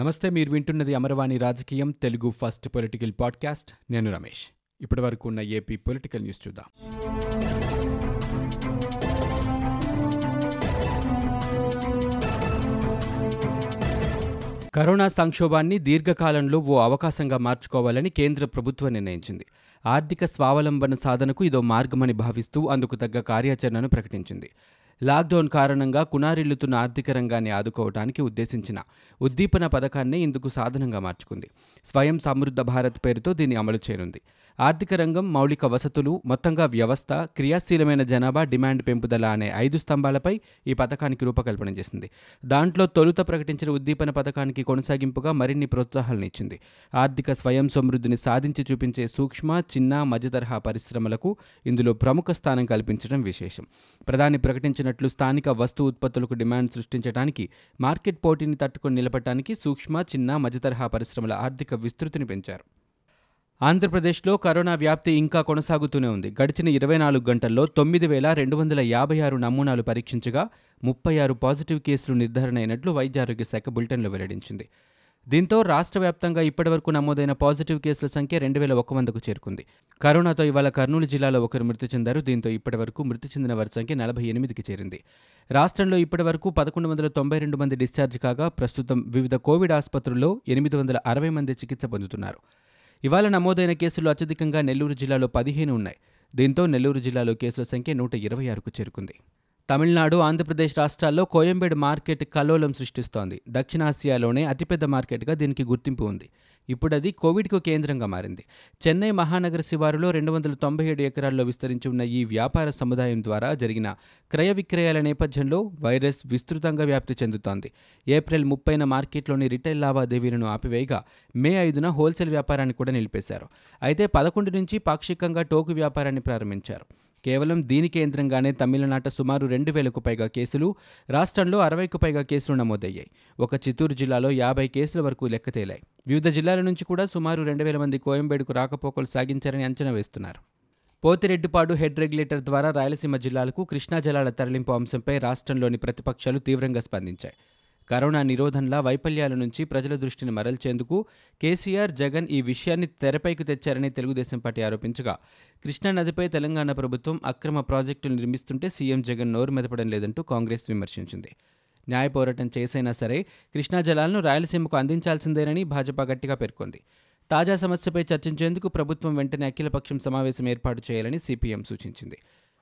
నమస్తే, మీరు వింటున్నది అమరవాణి రాజకీయం, తెలుగు ఫస్ట్ పొలిటికల్ పాడ్కాస్ట్. నేను రమేష్. ఇప్పటి వరకు ఉన్న ఏపీ పొలిటికల్ న్యూస్ చూద్దాం. కరోనా సంక్షోభాన్ని దీర్ఘకాలంలో ఓ అవకాశంగా మార్చుకోవాలని కేంద్ర ప్రభుత్వం నిర్ణయించింది. ఆర్థిక స్వావలంబన సాధనకు ఇదో మార్గమని భావిస్తూ అందుకు తగ్గ కార్యాచరణను ప్రకటించింది. లాక్డౌన్ కారణంగా కునారిల్లుతున్న ఆర్థిక రంగాన్ని ఆదుకోవడానికి ఉద్దేశించిన ఉద్దీపన పథకాన్నే ఇందుకు సాధనంగా మార్చుకుంది. స్వయం సమృద్ధ భారత్ పేరుతో దీన్ని అమలు చేయనుంది. ఆర్థిక రంగం, మౌలిక వసతులు, మొత్తంగా వ్యవస్థ, క్రియాశీలమైన జనాభా, డిమాండ్ పెంపుదల అనే 5 స్తంభాలపై ఈ పథకానికి రూపకల్పన చేసింది. దాంట్లో తొలుత ప్రకటించిన ఉద్దీపన పథకానికి కొనసాగింపుగా మరిన్ని ప్రోత్సాహాలను ఇచ్చింది. ఆర్థిక స్వయం సమృద్ధిని సాధించి చూపించే సూక్ష్మ, చిన్న, మధ్యతరహా పరిశ్రమలకు ఇందులో ప్రముఖ స్థానం కల్పించడం విశేషం. ప్రధాని ప్రకటించినట్లు స్థానిక వస్తు ఉత్పత్తులకు డిమాండ్ సృష్టించడానికి, మార్కెట్ పోటీని తట్టుకొని నిలబడటానికి సూక్ష్మ, చిన్న, మధ్యతరహా పరిశ్రమల ఆర్థిక విస్తృతిని పెంచారు. ఆంధ్రప్రదేశ్లో కరోనా వ్యాప్తి ఇంకా కొనసాగుతూనే ఉంది. గడిచిన 24 గంటల్లో 9,256 నమూనాలు పరీక్షించగా 36 పాజిటివ్ కేసులు నిర్ధారణ అయినట్లు వైద్యారోగ్య శాఖ బులెటిన్లో వెల్లడించింది. దీంతో రాష్ట్ర వ్యాప్తంగా ఇప్పటివరకు నమోదైన పాజిటివ్ కేసుల సంఖ్య 2,100కు చేరుకుంది. కరోనాతో ఇవాళ కర్నూలు జిల్లాలో ఒకరు మృతి చెందారు. దీంతో ఇప్పటివరకు మృతి చెందిన వారి సంఖ్య 48కి చేరింది. రాష్ట్రంలో ఇప్పటివరకు 1,192 మంది డిశ్చార్జ్ కాగా, ప్రస్తుతం వివిధ కోవిడ్ ఆసుపత్రుల్లో 860 మంది చికిత్స పొందుతున్నారు. ఇవాళ నమోదైన కేసులు అత్యధికంగా నెల్లూరు జిల్లాలో 15 ఉన్నాయి. దీంతో నెల్లూరు జిల్లాలో కేసుల సంఖ్య 126కు చేరుకుంది. తమిళనాడు, ఆంధ్రప్రదేశ్ రాష్ట్రాల్లో కోయంబేడు మార్కెట్ కల్లోలం సృష్టిస్తోంది. దక్షిణాసియాలోనే అతిపెద్ద మార్కెట్గా దీనికి గుర్తింపు ఉంది. ఇప్పుడు అది కోవిడ్కు కేంద్రంగా మారింది. చెన్నై మహానగర శివారులో 297 ఎకరాల్లో విస్తరించి ఉన్న ఈ వ్యాపార సముదాయం ద్వారా జరిగిన క్రయ విక్రయాల నేపథ్యంలో వైరస్ విస్తృతంగా వ్యాప్తి చెందుతోంది. ఏప్రిల్ 30న మార్కెట్లోని రిటైల్ లావాదేవీలను ఆపివేయగా మే 5న హోల్సేల్ వ్యాపారాన్ని కూడా నిలిపేశారు. అయితే 11 నుంచి పాక్షికంగా టోకు వ్యాపారాన్ని ప్రారంభించారు. కేవలం దీని కేంద్రంగానే తమిళనాట సుమారు 2,000కు పైగా కేసులు, రాష్ట్రంలో 60కు పైగా కేసులు నమోదయ్యాయి. ఒక చిత్తూరు జిల్లాలో 50 కేసుల వరకు లెక్క తేలాయి. వివిధ జిల్లాల నుంచి కూడా సుమారు 2,000 మంది కోయంబేడుకు రాకపోకలు సాగించారని అంచనా వేస్తున్నారు. పోతిరెడ్డిపాడు హెడ్ రెగ్యులేటర్ ద్వారా రాయలసీమ జిల్లాలకు కృష్ణా జలాల తరలింపు అంశంపై రాష్ట్రంలోని ప్రతిపక్షాలు తీవ్రంగా స్పందించాయి. కరోనా నిరోధంలో వైఫల్యాల నుంచి ప్రజల దృష్టిని మరల్చేందుకు కేసీఆర్, జగన్ ఈ విషయాన్ని తెరపైకి తెచ్చారని తెలుగుదేశం పార్టీ ఆరోపించగా, కృష్ణానదిపై తెలంగాణ ప్రభుత్వం అక్రమ ప్రాజెక్టులు నిర్మిస్తుంటే సీఎం జగన్ నోరు మెదపడం లేదంటూ కాంగ్రెస్ విమర్శించింది. న్యాయ పోరాటం చేసైనా సరే కృష్ణా జలాలను రాయలసీమకు అందించాల్సిందేనని భాజపా గట్టిగా పేర్కొంది. తాజా సమస్యపై చర్చించేందుకు ప్రభుత్వం వెంటనే అఖిలపక్షం సమావేశం ఏర్పాటు చేయాలని సీపీఎం సూచించింది.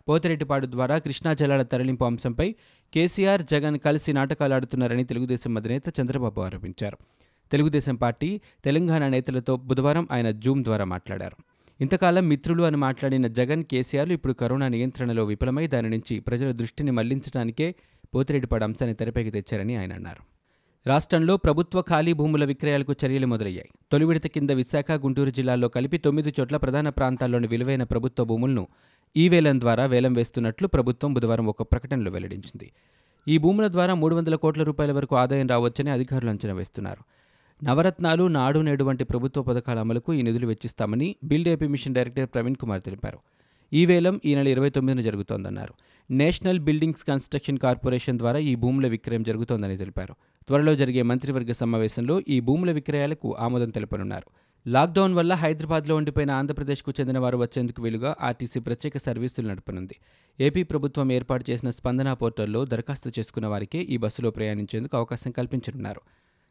పోతిరెడ్డిపాడు ద్వారా కృష్ణా జలాల తరలింపు అంశంపై కేసీఆర్, జగన్ కలిసి నాటకాలాడుతున్నారని తెలుగుదేశం అధినేత చంద్రబాబు ఆరోపించారు. తెలుగుదేశం పార్టీ తెలంగాణ నేతలతో బుధవారం ఆయన జూమ్ ద్వారా మాట్లాడారు. ఇంతకాలం మిత్రులు అని మాట్లాడిన జగన్, కేసీఆర్లు ఇప్పుడు కరోనా నియంత్రణలో విఫలమై దాని నుంచి ప్రజల దృష్టిని మళ్లించడానికే పోతిరెడ్డిపాడు అంశాన్ని తెరపైకి తెచ్చారని ఆయన అన్నారు. రాష్ట్రంలో ప్రభుత్వ ఖాళీ భూముల విక్రయాలకు చర్యలు మొదలయ్యాయి. తొలి విడత కింద విశాఖ, గుంటూరు జిల్లాల్లో కలిపి 9 చోట్ల ప్రధాన ప్రాంతాల్లోని విలువైన ప్రభుత్వ భూములను ఈ వేలం ద్వారా వేలం వేస్తున్నట్లు ప్రభుత్వం బుధవారం ఒక ప్రకటనలో వెల్లడించింది. ఈ భూముల ద్వారా 300 కోట్ల రూపాయల వరకు ఆదాయం రావచ్చని అధికారులు అంచనా వేస్తున్నారు. నవరత్నాలు, నాడు నేడు వంటి ప్రభుత్వ పథకాల అమలుకు ఈ నిధులు వెచ్చిస్తామని build AP mission director Praveen Kumar తెలిపారు. ఈ వేలం ఈ నెల 29న జరుగుతోందన్నారు. నేషనల్ బిల్డింగ్స్ కన్స్ట్రక్షన్ కార్పొరేషన్ ద్వారా ఈ భూముల విక్రయం జరుగుతోందని తెలిపారు. త్వరలో జరిగే మంత్రివర్గ సమావేశంలో ఈ భూముల విక్రయాలకు ఆమోదం తెలపనున్నారు. లాక్డౌన్ వల్ల హైదరాబాద్లో ఉండిపోయిన ఆంధ్రప్రదేశ్కు చెందిన వారు వచ్చేందుకు వీలుగా ఆర్టీసీ ప్రత్యేక సర్వీసులు నడపనుంది. ఏపీ ప్రభుత్వం ఏర్పాటు చేసిన స్పందన పోర్టల్లో దరఖాస్తు చేసుకున్న వారికే ఈ బస్సులో ప్రయాణించేందుకు అవకాశం కల్పించనున్నారు.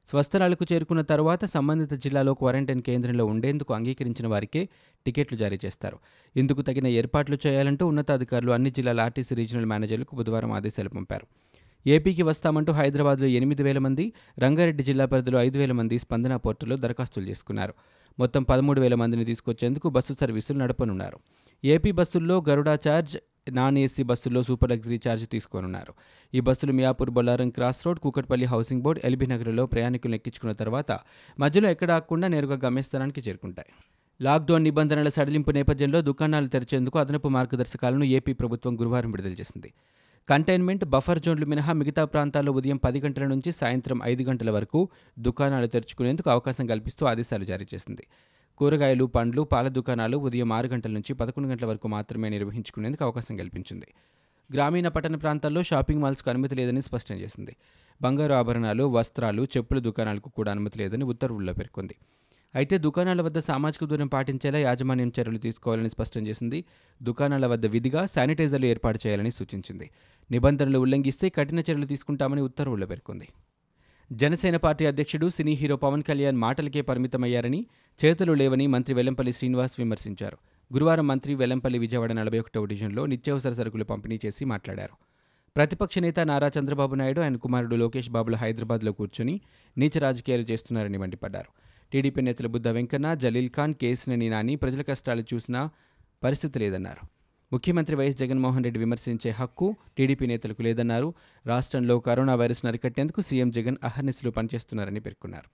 స్వస్థలాలకు చేరుకున్న తర్వాత సంబంధిత జిల్లాలో క్వారంటైన్ కేంద్రంలో ఉండేందుకు అంగీకరించిన వారికే టికెట్లు జారీ చేస్తారు. ఇందుకు తగిన ఏర్పాట్లు చేయాలంటూ ఉన్నతాధికారులు అన్ని జిల్లాల ఆర్టీసీ రీజనల్ మేనేజర్లకు బుధవారం ఆదేశాలు పంపారు. ఏపీకి వస్తామంటూ హైదరాబాద్లో 8,000 మంది, రంగారెడ్డి జిల్లా పరిధిలో 5,000 మంది స్పందన పోర్టల్లో దరఖాస్తులు చేసుకున్నారు. మొత్తం 13,000 మందిని తీసుకొచ్చేందుకు బస్సు సర్వీసులు నడపనున్నారు. ఏపీ బస్సుల్లో గరుడా చార్జ్, నాన్ ఏసీ బస్సుల్లో సూపర్ లగ్జరీ ఛార్జ్ తీసుకోనున్నారు. ఈ బస్సులు Miyapur, Bollaram cross road, Kukatpally housing board, LB నగర్లో ప్రయాణికులను ఎక్కించుకున్న తర్వాత మధ్యలో ఎక్కడ ఆగకుండా నేరుగా గమ్యస్థానానికి చేరుకుంటాయి. లాక్డౌన్ నిబంధనల సడలింపు నేపథ్యంలో దుకాణాలు తెరిచేందుకు అదనపు మార్గదర్శకాలను ఏపీ ప్రభుత్వం గురువారం విడుదల చేసింది. కంటైన్మెంట్, బఫర్ జోన్లు మినహా మిగతా ప్రాంతాల్లో ఉదయం 10 గంటల నుంచి సాయంత్రం 5 గంటల వరకు దుకాణాలు తెరుచుకునేందుకు అవకాశం కల్పిస్తూ ఆదేశాలు జారీ చేసింది. కూరగాయలు, పండ్లు, పాల దుకాణాలు ఉదయం 6 గంటల నుంచి 11 గంటల వరకు మాత్రమే నిర్వహించుకునేందుకు అవకాశం కల్పించింది. గ్రామీణ, పట్టణ ప్రాంతాల్లో షాపింగ్ మాల్స్కు అనుమతి లేదని స్పష్టం చేసింది. బంగారు ఆభరణాలు, వస్త్రాలు, చెప్పుల దుకాణాలకు కూడా అనుమతి లేదని ఉత్తర్వుల్లో పేర్కొంది. అయితే దుకాణాల వద్ద సామాజిక దూరం పాటించేలా యాజమాన్యం చర్యలు తీసుకోవాలని స్పష్టం చేసింది. దుకాణాల వద్ద విధిగా శానిటైజర్లు ఏర్పాటు చేయాలని సూచించింది. నిబంధనలు ఉల్లంఘిస్తే కఠిన చర్యలు తీసుకుంటామని ఉత్తర్వుల్లో పేర్కొంది. జనసేన పార్టీ అధ్యక్షుడు, సినీ హీరో పవన్ కళ్యాణ్ మాటలకే పరిమితమయ్యారని, చేతులు లేవని మంత్రి వెల్లంపల్లి శ్రీనివాస్ విమర్శించారు. గురువారం మంత్రి వెల్లంపల్లి విజయవాడ 41వ డివిజన్లో నిత్యావసర సరుకులు పంపిణీ చేసి మాట్లాడారు. ప్రతిపక్ష నేత నారా చంద్రబాబు నాయుడు, ఆయన కుమారుడు లోకేష్ బాబులు హైదరాబాద్లో కూర్చుని నీచ రాజకీయాలు చేస్తున్నారని మండిపడ్డారు. టీడీపీ నేతలు బుద్ధ వెంకన్న, జలీల్ ఖాన్, కేసీఆర్ని నాని ప్రజల కష్టాలు చూసిన పరిస్థితి లేదన్నారు. ముఖ్యమంత్రి వైఎస్ జగన్మోహన్ రెడ్డి విమర్శించే హక్కు టీడీపీ నేతలకు లేదన్నారు. రాష్ట్రంలో కరోనా వైరస్ను అరికట్టేందుకు సీఎం జగన్ అహర్నిశలు పనిచేస్తున్నారని పేర్కొన్నారు.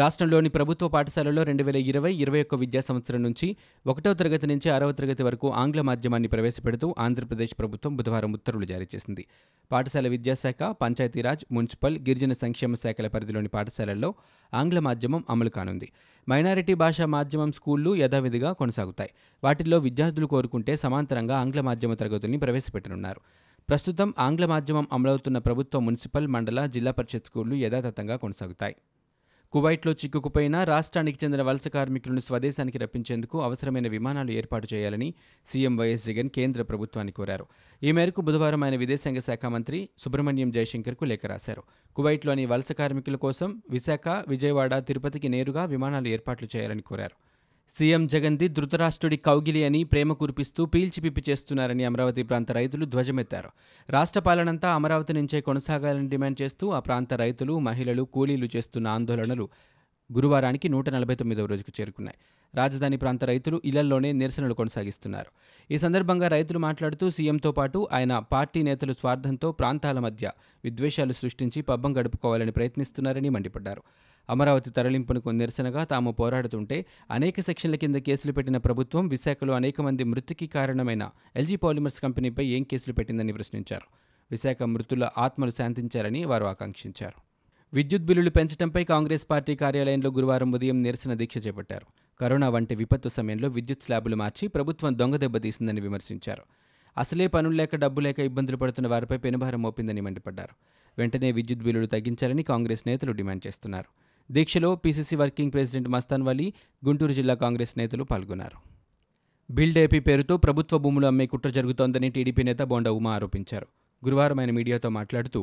రాష్ట్రంలోని ప్రభుత్వ పాఠశాలల్లో 2020-21 విద్యా సంవత్సరం నుంచి 1వ తరగతి నుంచి 6వ తరగతి వరకు ఆంగ్ల మాధ్యమాన్ని ప్రవేశపెడుతూ ఆంధ్రప్రదేశ్ ప్రభుత్వం బుధవారం ఉత్తర్వులు జారీ చేసింది. పాఠశాల విద్యాశాఖ, పంచాయతీరాజ్, మున్సిపల్, గిరిజన సంక్షేమ శాఖల పరిధిలోని పాఠశాలల్లో ఆంగ్ల మాధ్యమం అమలు కానుంది. మైనారిటీ భాషా మాధ్యమం స్కూళ్లు యథావిధిగా కొనసాగుతాయి. వాటిల్లో విద్యార్థులు కోరుకుంటే సమాంతరంగా ఆంగ్ల మాధ్యమ తరగతుల్ని ప్రవేశపెట్టనున్నారు. ప్రస్తుతం ఆంగ్ల మాధ్యమం అమలవుతున్న ప్రభుత్వ, మున్సిపల్, మండల, జిల్లా పరిషత్ స్కూళ్లు యథాతథంగా కొనసాగుతాయి. కువైట్లో చిక్కుకుపోయిన రాష్ట్రానికి చెందిన వలస కార్మికులను స్వదేశానికి రప్పించేందుకు అవసరమైన విమానాలు ఏర్పాటు చేయాలని సీఎం వైఎస్ జగన్ కేంద్ర ప్రభుత్వాన్ని కోరారు. ఈ మేరకు బుధవారం ఆయన విదేశాంగ శాఖ మంత్రి సుబ్రహ్మణ్యం జయశంకర్కు లేఖ రాశారు. కువైట్లోని వలస కార్మికుల కోసం విశాఖ, విజయవాడ, తిరుపతికి నేరుగా విమానాలు ఏర్పాట్లు చేయాలని కోరారు. సీఎం జగన్ది ధృతరాష్ట్రుడి కౌగిలి అని ప్రేమ కురిపిస్తూ పీల్చిపిప్పి చేస్తున్నారని అమరావతి ప్రాంత రైతులు ధ్వజమెత్తారు. రాష్ట్ర పాలనంతా అమరావతి నుంచే కొనసాగాలని డిమాండ్ చేస్తూ ఆ ప్రాంత రైతులు, మహిళలు, కూలీలు చేస్తున్న ఆందోళనలు గురువారానికి 149వ రోజుకు చేరుకున్నాయి. రాజధాని ప్రాంత రైతులు ఇళ్లలోనే నిరసనలు కొనసాగిస్తున్నారు. ఈ సందర్భంగా రైతులు మాట్లాడుతూ సీఎంతో పాటు ఆయన పార్టీ నేతలు స్వార్థంతో ప్రాంతాల మధ్య విద్వేషాలు సృష్టించి పబ్బం గడుపుకోవాలని ప్రయత్నిస్తున్నారని మండిపడ్డారు. అమరావతి తరలింపునకు నిరసనగా తాము పోరాడుతుంటే అనేక సెక్షన్ల కింద కేసులు పెట్టిన ప్రభుత్వం విశాఖలో అనేక మంది మృతికి కారణమైన ఎల్జీ పాలిమర్స్ కంపెనీపై ఏం కేసులు పెట్టిందని ప్రశ్నించారు. విశాఖ మృతుల ఆత్మలు శాంతించాలని వారు ఆకాంక్షించారు. విద్యుత్ బిల్లులు పెంచడంపై కాంగ్రెస్ పార్టీ కార్యాలయంలో గురువారం ఉదయం నిరసన దీక్ష చేపట్టారు. కరోనా వంటి విపత్తు సమయంలో విద్యుత్ స్లాబులు మార్చి ప్రభుత్వం దొంగ దెబ్బతీసిందని విమర్శించారు. అసలే పనులు లేక, డబ్బు లేక ఇబ్బందులు పడుతున్న వారిపై పెనుభారం మోపిందని మండిపడ్డారు. వెంటనే విద్యుత్ బిల్లులు తగ్గించాలని కాంగ్రెస్ నేతలు డిమాండ్ చేస్తున్నారు. దీక్షలో PCC working president Mastan Vali, Guntur జిల్లా కాంగ్రెస్ నేతలు పాల్గొన్నారు. బిల్డ్ ఏపీ పేరుతో ప్రభుత్వ భూములు అమ్మే కుట్ర జరుగుతోందని టీడీపీ నేత బోండా ఉమా ఆరోపించారు. గురువారం ఆయన మీడియాతో మాట్లాడుతూ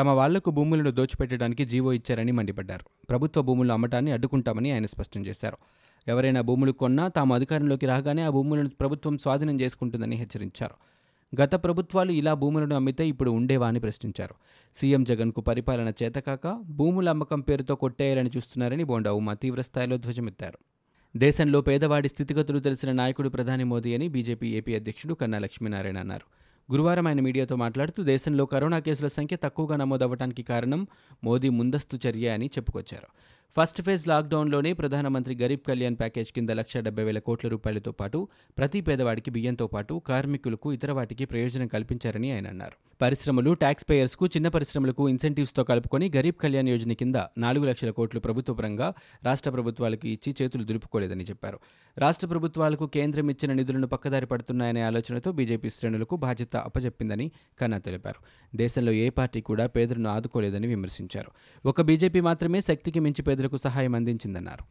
తమ వాళ్లకు భూములను దోచిపెట్టడానికి జీవో ఇచ్చారని మండిపడ్డారు. ప్రభుత్వ భూములు అమ్మటాన్ని అడ్డుకుంటామని ఆయన స్పష్టం చేశారు. ఎవరైనా భూములు కొన్నా తాము అధికారంలోకి రాగానే ఆ భూములను ప్రభుత్వం స్వాధీనం చేసుకుంటుందని హెచ్చరించారు. గత ప్రభుత్వాలు ఇలా భూములను అమ్మితే ఇప్పుడు ఉండేవా అని ప్రశ్నించారు. సీఎం జగన్కు పరిపాలన చేతకాక భూముల అమ్మకం పేరుతో కొట్టేయాలని చూస్తున్నారని బోండా ఉమా తీవ్రస్థాయిలో ధ్వజమెత్తారు. దేశంలో పేదవాడి స్థితిగతులు తెలిసిన నాయకుడు ప్రధాని మోదీ అని బీజేపీ ఏపీ అధ్యక్షుడు కన్నా లక్ష్మీనారాయణ అన్నారు. గురువారం ఆయన మీడియాతో మాట్లాడుతూ దేశంలో కరోనా కేసుల సంఖ్య తక్కువగా నమోదవ్వడానికి కారణం మోదీ ముందస్తు చర్య అని చెప్పుకొచ్చారు. ఫస్ట్ ఫేజ్ లాక్డౌన్లోనే ప్రధానమంత్రి గరీబ్ కళ్యాణ్ ప్యాకేజ్ కింద 170,000 కోట్ల రూపాయలతో పాటు ప్రతి పేదవాడికి బియ్యంతో పాటు కార్మికులకు, ఇతర వాటికి ప్రయోజనం కల్పించారని ఆయన అన్నారు. పరిశ్రమలు, ట్యాక్స్ పేయర్స్కు, చిన్న పరిశ్రమలకు ఇన్సెంటివ్స్తో కలుపుకొని గరీబ్ కళ్యాణ్ యోజన కింద 4 లక్షల కోట్లు ప్రభుత్వ పరంగా రాష్ట్ర ప్రభుత్వాలకు ఇచ్చి చేతులు దులుపుకోలేదని చెప్పారు. రాష్ట్ర ప్రభుత్వాలకు కేంద్రం ఇచ్చిన నిధులను పక్కదారి పడుతున్నాయనే ఆలోచనతో బీజేపీ శ్రేణులకు బాధ్యత అప్పజెప్పిందని కన్నా తెలిపారు. దేశంలో ఏ పార్టీ కూడా పేదలను ఆదుకోలేదని విమర్శించారు. ఒక బీజేపీ మాత్రమే శక్తికి మించి పేదలకు సహాయం అందించిందన్నారు.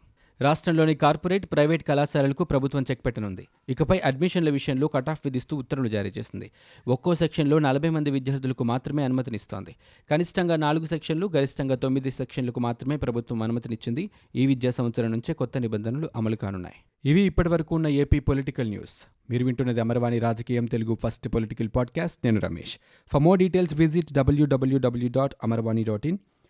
రాష్ట్రంలోని కార్పొరేట్, ప్రైవేట్ కళాశాలలకు ప్రభుత్వం చెక్ పెట్టనుంది. ఇకపై అడ్మిషన్ల విషయంలో కటాఫ్ విధిస్తూ ఉత్తర్వులు జారీ చేసింది. ఒక్కో సెక్షన్లో 40 మంది విద్యార్థులకు మాత్రమే అనుమతినిస్తోంది. కనిష్టంగా 4 సెక్షన్లు, గరిష్టంగా 9 సెక్షన్లకు మాత్రమే ప్రభుత్వం అనుమతినిచ్చింది. ఈ విద్యా సంవత్సరం నుంచే కొత్త నిబంధనలు అమలు కానున్నాయి. ఇవి ఇప్పటివరకు ఉన్న ఏపీ పొలిటికల్ న్యూస్. మీరు వింటున్నది అమరవాణి రాజకీయం, తెలుగు ఫస్ట్ పొలిటికల్ పాడ్కాస్ట్. నేను Ramesh. For more details visit www.amarvani.in.